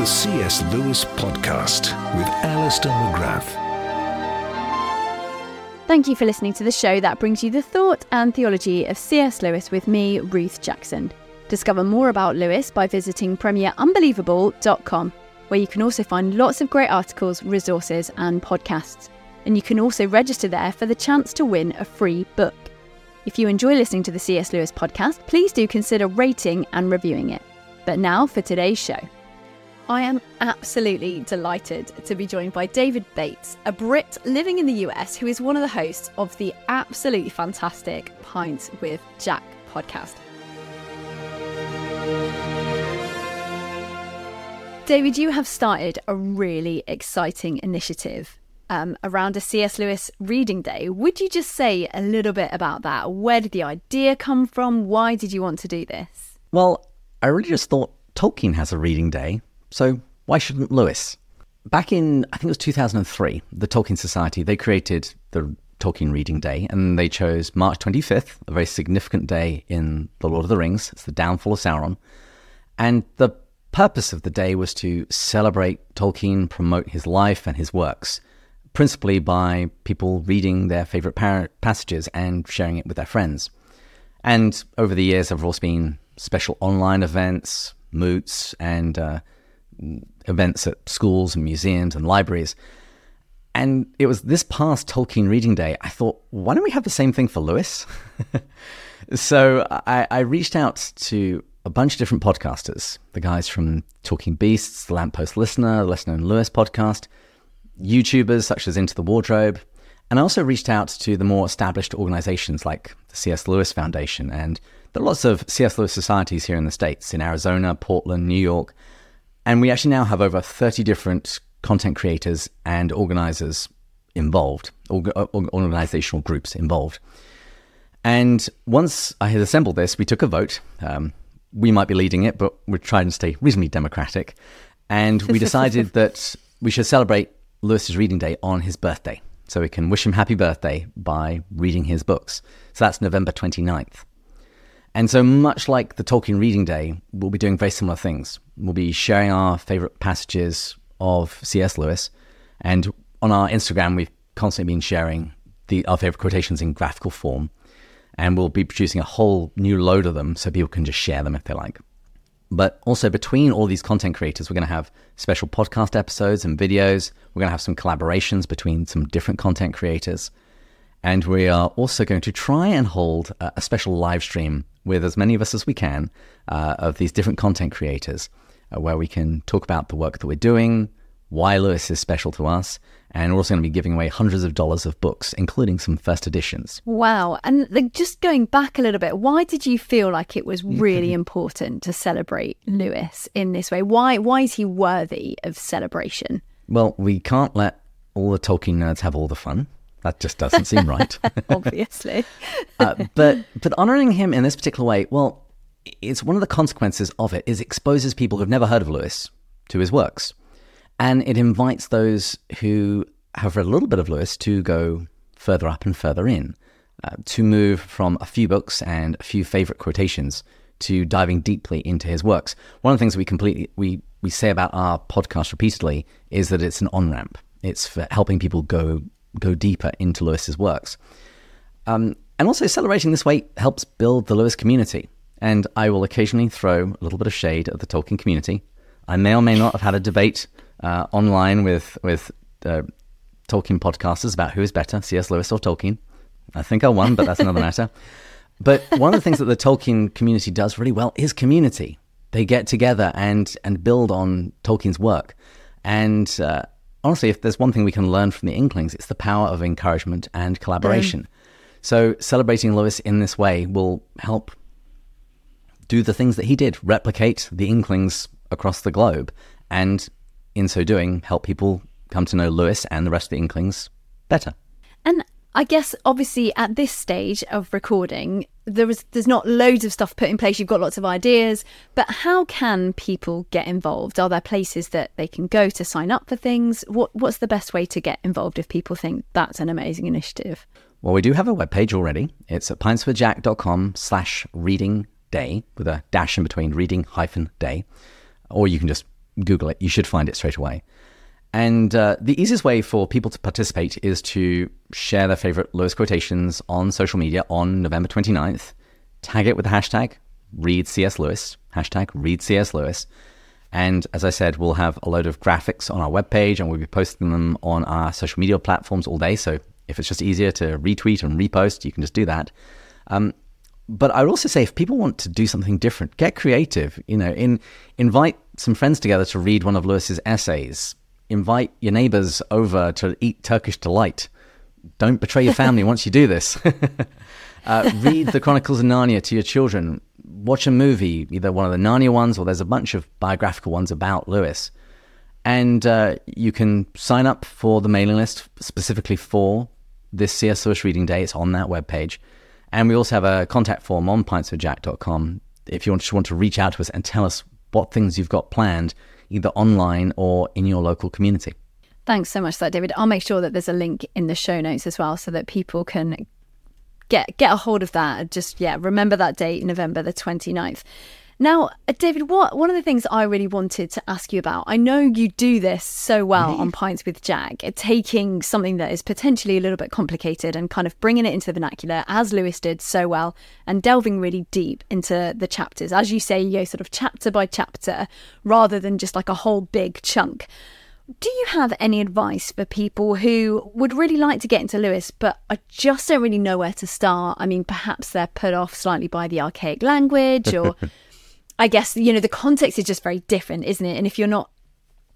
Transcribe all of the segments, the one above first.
The CS Lewis Podcast with Alistair McGrath. Thank you for listening to the show that brings you the thought and theology of C.S. Lewis with me, Ruth Jackson. Discover more about Lewis by visiting premierunbelievable.com, where you can also find lots of great articles, resources and podcasts. And you can also register there for the chance to win a free book. If you enjoy listening to the C.S. Lewis podcast, please do consider rating and reviewing it. But now for today's show. I am absolutely delighted to be joined by David Bates, a Brit living in the US who is one of the hosts of the absolutely fantastic Pints with Jack podcast. David, you have started a really exciting initiative around a C.S. Lewis Reading Day. Would you just say a little bit about that? Where did the idea come from? Why did you want to do this? Well, I really just thought Tolkien has a reading day. So why shouldn't Lewis? Back in, I think it was 2003, the Tolkien Society, they created the Tolkien Reading Day, and they chose March 25th, a very significant day in The Lord of the Rings. It's the downfall of Sauron. And the purpose of the day was to celebrate Tolkien, promote his life and his works, principally by people reading their favourite passages and sharing it with their friends. And over the years, there have also been special online events, moots, and events at schools and museums and libraries. And it was this past Tolkien Reading Day, I thought, why don't we have the same thing for Lewis? So I reached out to a bunch of different podcasters, the guys from Talking Beasts, The Lamp Post Listener, The Less Known Lewis Podcast, YouTubers such as Into the Wardrobe. And I also reached out to the more established organizations like the C.S. Lewis Foundation. And there are lots of C.S. Lewis societies here in the States, in Arizona, Portland, New York. And we actually now have over 30 different content creators and organizers involved, organizational groups involved. And once I had assembled this, we took a vote. We might be leading it, but we're trying to stay reasonably democratic. And we decided that we should celebrate Lewis's Reading Day on his birthday. So we can wish him happy birthday by reading his books. So that's November 29th. And so much like the Tolkien Reading Day, we'll be doing very similar things. We'll be sharing our favourite passages of C.S. Lewis. And on our Instagram, we've constantly been sharing our favourite quotations in graphical form. And we'll be producing a whole new load of them so people can just share them if they like. But also between all these content creators, we're going to have special podcast episodes and videos. We're going to have some collaborations between some different content creators. And we are also going to try and hold a special live stream with as many of us as we can of these different content creators where we can talk about the work that we're doing, why Lewis is special to us, and we're also going to be giving away hundreds of dollars of books, including some first editions. Wow. And just going back a little bit, why did you feel like it was really important to celebrate Lewis in this way? Why is he worthy of celebration? Well, we can't let all the Tolkien nerds have all the fun. That just doesn't seem right. Obviously. but honouring him in this particular way, well, it's one of the consequences of it is exposes people who've never heard of Lewis to his works. And it invites those who have read a little bit of Lewis to go further up and further in, to move from a few books and a few favourite quotations to diving deeply into his works. One of the things we say about our podcast repeatedly is that it's an on-ramp. It's for helping people go deeper into Lewis's works. And also celebrating this way helps build the Lewis community. And I will occasionally throw a little bit of shade at the Tolkien community. I may or may not have had a debate online with Tolkien podcasters about who is better, C.S. Lewis or Tolkien. I think I won, but that's another matter. But one of the things that the Tolkien community does really well is community. They get together and build on Tolkien's work. And honestly, if there's one thing we can learn from the Inklings, it's the power of encouragement and collaboration. So celebrating Lewis in this way will help do the things that he did, replicate the Inklings across the globe, and in so doing, help people come to know Lewis and the rest of the Inklings better. And I guess, obviously, at this stage of recording, there's not loads of stuff put in place. You've got lots of ideas, but how can people get involved? Are there places that they can go to sign up for things? What's the best way to get involved if people think that's an amazing initiative? Well, we do have a webpage already. It's at pintswithjack.com/reading day, with a dash in between reading-day. Or you can just Google it. You should find it straight away. And the easiest way for people to participate is to share their favorite Lewis quotations on social media on November 29th. Tag it with the hashtag #ReadCSLewis, #ReadCSLewis. And as I said, we'll have a load of graphics on our webpage, and we'll be posting them on our social media platforms all day. So if it's just easier to retweet and repost, you can just do that. But I would also say, if people want to do something different, get creative. You know, invite some friends together to read one of Lewis's essays. Invite your neighbors over to eat Turkish delight. Don't betray your family once you do this. Read the Chronicles of Narnia to your children. Watch a movie, either one of the Narnia ones, or there's a bunch of biographical ones about Lewis. And you can sign up for the mailing list specifically for this CS Lewis Reading Day. It's on that webpage. And we also have a contact form on pintswithjack.com if you just want to reach out to us and tell us what things you've got planned, either online or in your local community. Thanks so much for that, David. I'll make sure that there's a link in the show notes as well, so that people can get a hold of that. Just, remember that date, November the 29th. Now, David, one of the things I really wanted to ask you about, I know you do this so well on Pints with Jack, taking something that is potentially a little bit complicated and kind of bringing it into the vernacular, as Lewis did so well, and delving really deep into the chapters. As you say, you go sort of chapter by chapter rather than just like a whole big chunk. Do you have any advice for people who would really like to get into Lewis, but I just don't really know where to start? I mean, perhaps they're put off slightly by the archaic language, or... I guess, you know, the context is just very different, isn't it? And if you're not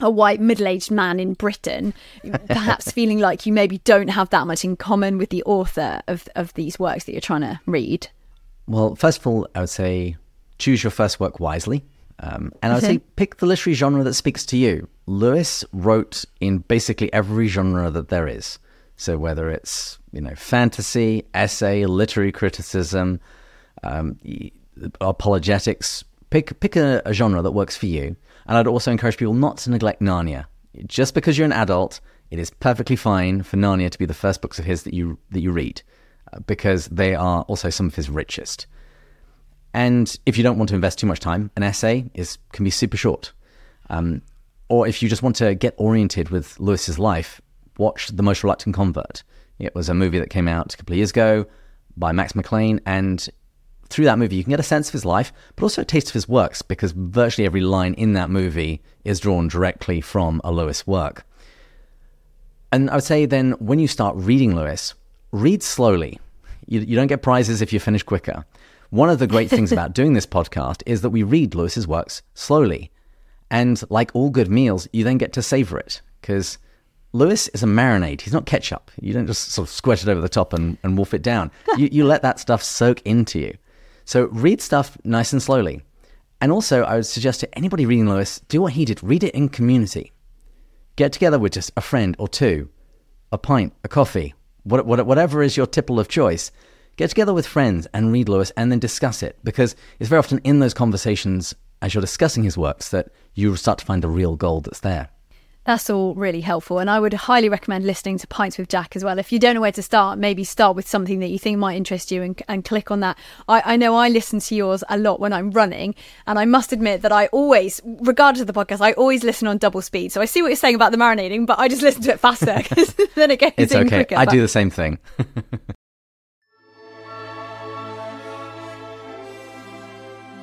a white middle-aged man in Britain, perhaps feeling like you maybe don't have that much in common with the author of these works that you're trying to read. Well, first of all, I would say choose your first work wisely. And I would say pick the literary genre that speaks to you. Lewis wrote in basically every genre that there is. So whether it's, you know, fantasy, essay, literary criticism, apologetics... Pick a genre that works for you. And I'd also encourage people not to neglect Narnia. Just because you're an adult, it is perfectly fine for Narnia to be the first books of his that you read, because they are also some of his richest. And if you don't want to invest too much time, an essay can be super short. Or if you just want to get oriented with Lewis's life, watch The Most Reluctant Convert. It was a movie that came out a couple of years ago by Max McLean, and through that movie, you can get a sense of his life, but also a taste of his works, because virtually every line in that movie is drawn directly from a Lewis work. And I would say then, when you start reading Lewis, read slowly. You don't get prizes if you finish quicker. One of the great things about doing this podcast is that we read Lewis's works slowly. And like all good meals, you then get to savor it, because Lewis is a marinade. He's not ketchup. You don't just sort of squirt it over the top and wolf it down. You let that stuff soak into you. So read stuff nice and slowly. And also, I would suggest to anybody reading Lewis, do what he did. Read it in community. Get together with just a friend or two, a pint, a coffee, whatever is your tipple of choice. Get together with friends and read Lewis, and then discuss it, because it's very often in those conversations, as you're discussing his works, that you start to find the real gold that's there. That's all really helpful. And I would highly recommend listening to Pints with Jack as well. If you don't know where to start, maybe start with something that you think might interest you and click on that. I know I listen to yours a lot when I'm running. And I must admit that I always, regardless of the podcast, I always listen on double speed. So I see what you're saying about the marinating, but I just listen to it faster, because then it goes in quicker. It's okay. I do the same thing.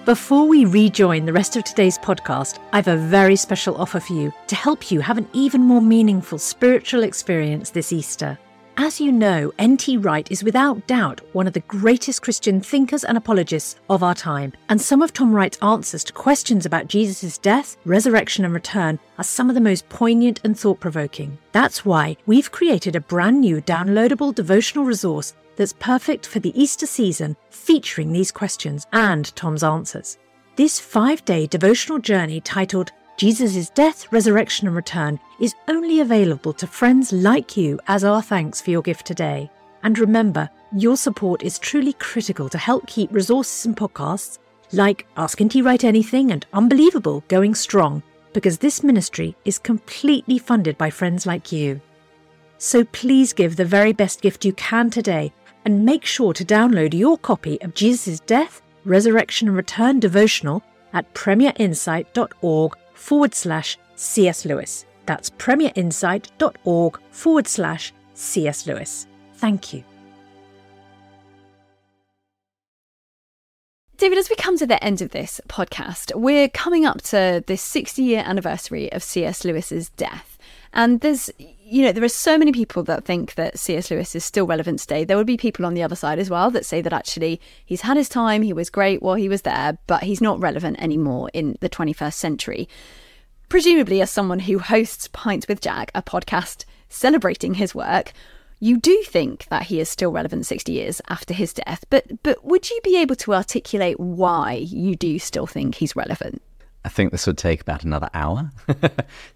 Before we rejoin the rest of today's podcast, I've a very special offer for you to help you have an even more meaningful spiritual experience this Easter. As you know, N.T. Wright is without doubt one of the greatest Christian thinkers and apologists of our time, and some of Tom Wright's answers to questions about Jesus' death, resurrection and return are some of the most poignant and thought-provoking. That's why we've created a brand new downloadable devotional resource that's perfect for the Easter season, featuring these questions and Tom's answers. This 5-day devotional journey titled Jesus' Death, Resurrection and Return is only available to friends like you as our thanks for your gift today. And remember, your support is truly critical to help keep resources and podcasts like Ask N.T. Write Anything and Unbelievable going strong, because this ministry is completely funded by friends like you. So please give the very best gift you can today, and make sure to download your copy of Jesus' Death, Resurrection and Return devotional at premierinsight.org/C.S. Lewis. That's premierinsight.org/C.S. Lewis. Thank you. David, as we come to the end of this podcast, we're coming up to the 60-year anniversary of C.S. Lewis's death. And there are so many people that think that C.S. Lewis is still relevant today. There would be people on the other side as well that say that actually he's had his time, he was great while he was there, but he's not relevant anymore in the 21st century. Presumably, as someone who hosts Pints with Jack, a podcast celebrating his work, you do think that he is still relevant 60 years after his death, but would you be able to articulate why you do still think he's relevant? I think this would take about another hour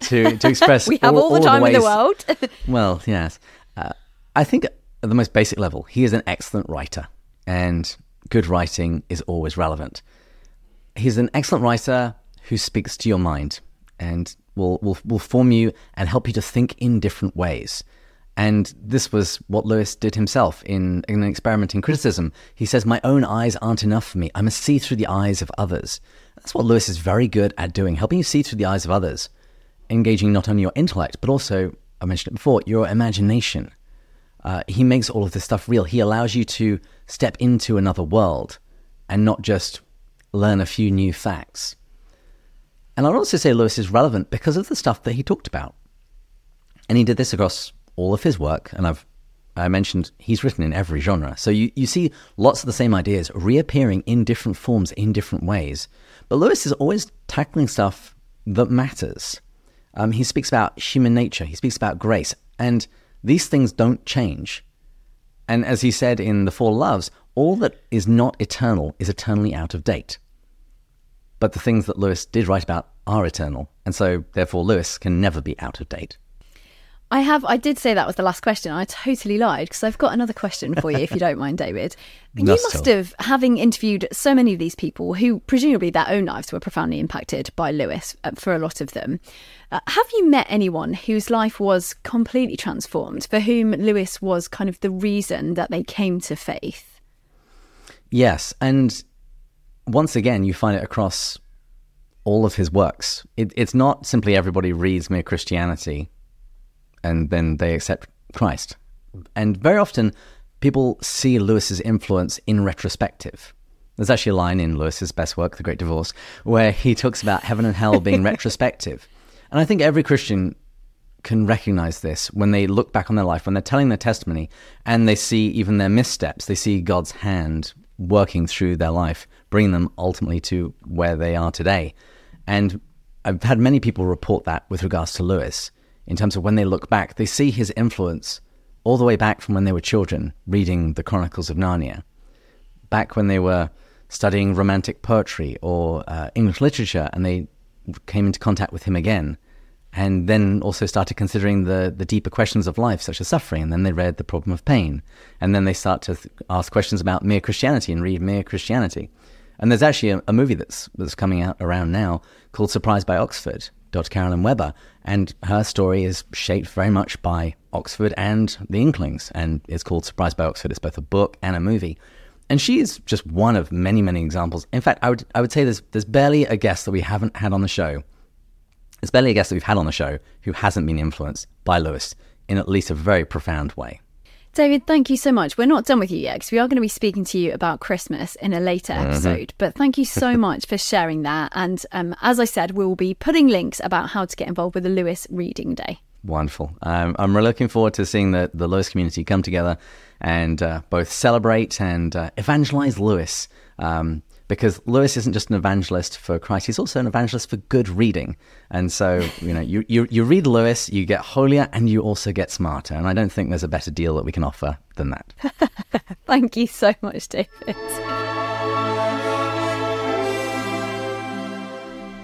to express. We have all the time in the world. Well, yes. I think at the most basic level, he is an excellent writer, and good writing is always relevant. He's an excellent writer who speaks to your mind and will form you and help you to think in different ways. And this was what Lewis did himself in an experiment in criticism. He says, "My own eyes aren't enough for me. I must see through the eyes of others." That's what Lewis is very good at doing, helping you see through the eyes of others, engaging not only your intellect, but also, I mentioned it before, your imagination. He makes all of this stuff real. He allows you to step into another world and not just learn a few new facts. And I'd also say Lewis is relevant because of the stuff that he talked about. And he did this across all of his work, and I mentioned he's written in every genre. So you see lots of the same ideas reappearing in different forms, in different ways. But Lewis is always tackling stuff that matters. He speaks about human nature. He speaks about grace. And these things don't change. And as he said in The Four Loves, all that is not eternal is eternally out of date. But the things that Lewis did write about are eternal. And so, therefore, Lewis can never be out of date. I did say that was the last question. I totally lied, because I've got another question for you, if you don't mind, David. You must have, having interviewed so many of these people who presumably their own lives were profoundly impacted by Lewis, for a lot of them, have you met anyone whose life was completely transformed, for whom Lewis was kind of the reason that they came to faith? Yes, and once again, you find it across all of his works. It's not simply everybody reads Mere Christianity and then they accept Christ. And very often, people see Lewis's influence in retrospective. There's actually a line in Lewis's best work, The Great Divorce, where he talks about heaven and hell being retrospective. And I think every Christian can recognize this when they look back on their life, when they're telling their testimony, and they see even their missteps. They see God's hand working through their life, bringing them ultimately to where they are today. And I've had many people report that with regards to Lewis. In terms of when they look back, they see his influence all the way back from when they were children, reading the Chronicles of Narnia, back when they were studying Romantic poetry or English literature, and they came into contact with him again, and then also started considering the deeper questions of life, such as suffering, and then they read The Problem of Pain, and then they start to ask questions about Mere Christianity and read Mere Christianity. And there's actually a movie that's coming out around now called Surprised by Oxford, Carolyn Weber, and her story is shaped very much by Oxford and the Inklings, and it's called Surprised by Oxford. It's both a book and a movie, and she is just one of many, many examples. In fact, I would say there's barely a guest that we haven't had on the show. There's barely a guest that we've had on the show who hasn't been influenced by Lewis in at least a very profound way. David, thank you so much. We're not done with you yet because we are going to be speaking to you about Christmas in a later episode. But thank you so much for sharing that. And as I said, we'll be putting links about how to get involved with the Lewis Reading Day. Wonderful. I'm really looking forward to seeing the Lewis community come together and both celebrate and evangelize Lewis. Because Lewis isn't just an evangelist for Christ, he's also an evangelist for good reading. And so, you know, you read Lewis, you get holier, and you also get smarter. And I don't think there's a better deal that we can offer than that. Thank you so much, David.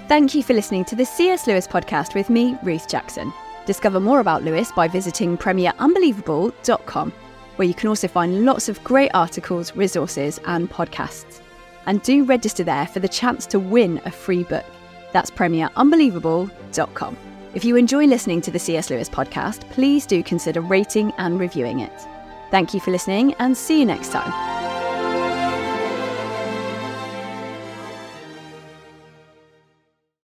Thank you for listening to the CS Lewis podcast with me, Ruth Jackson. Discover more about Lewis by visiting premierunbelievable.com, where you can also find lots of great articles, resources, and podcasts. And do register there for the chance to win a free book. That's premierunbelievable.com. If you enjoy listening to the CS Lewis podcast, please do consider rating and reviewing it. Thank you for listening and see you next time.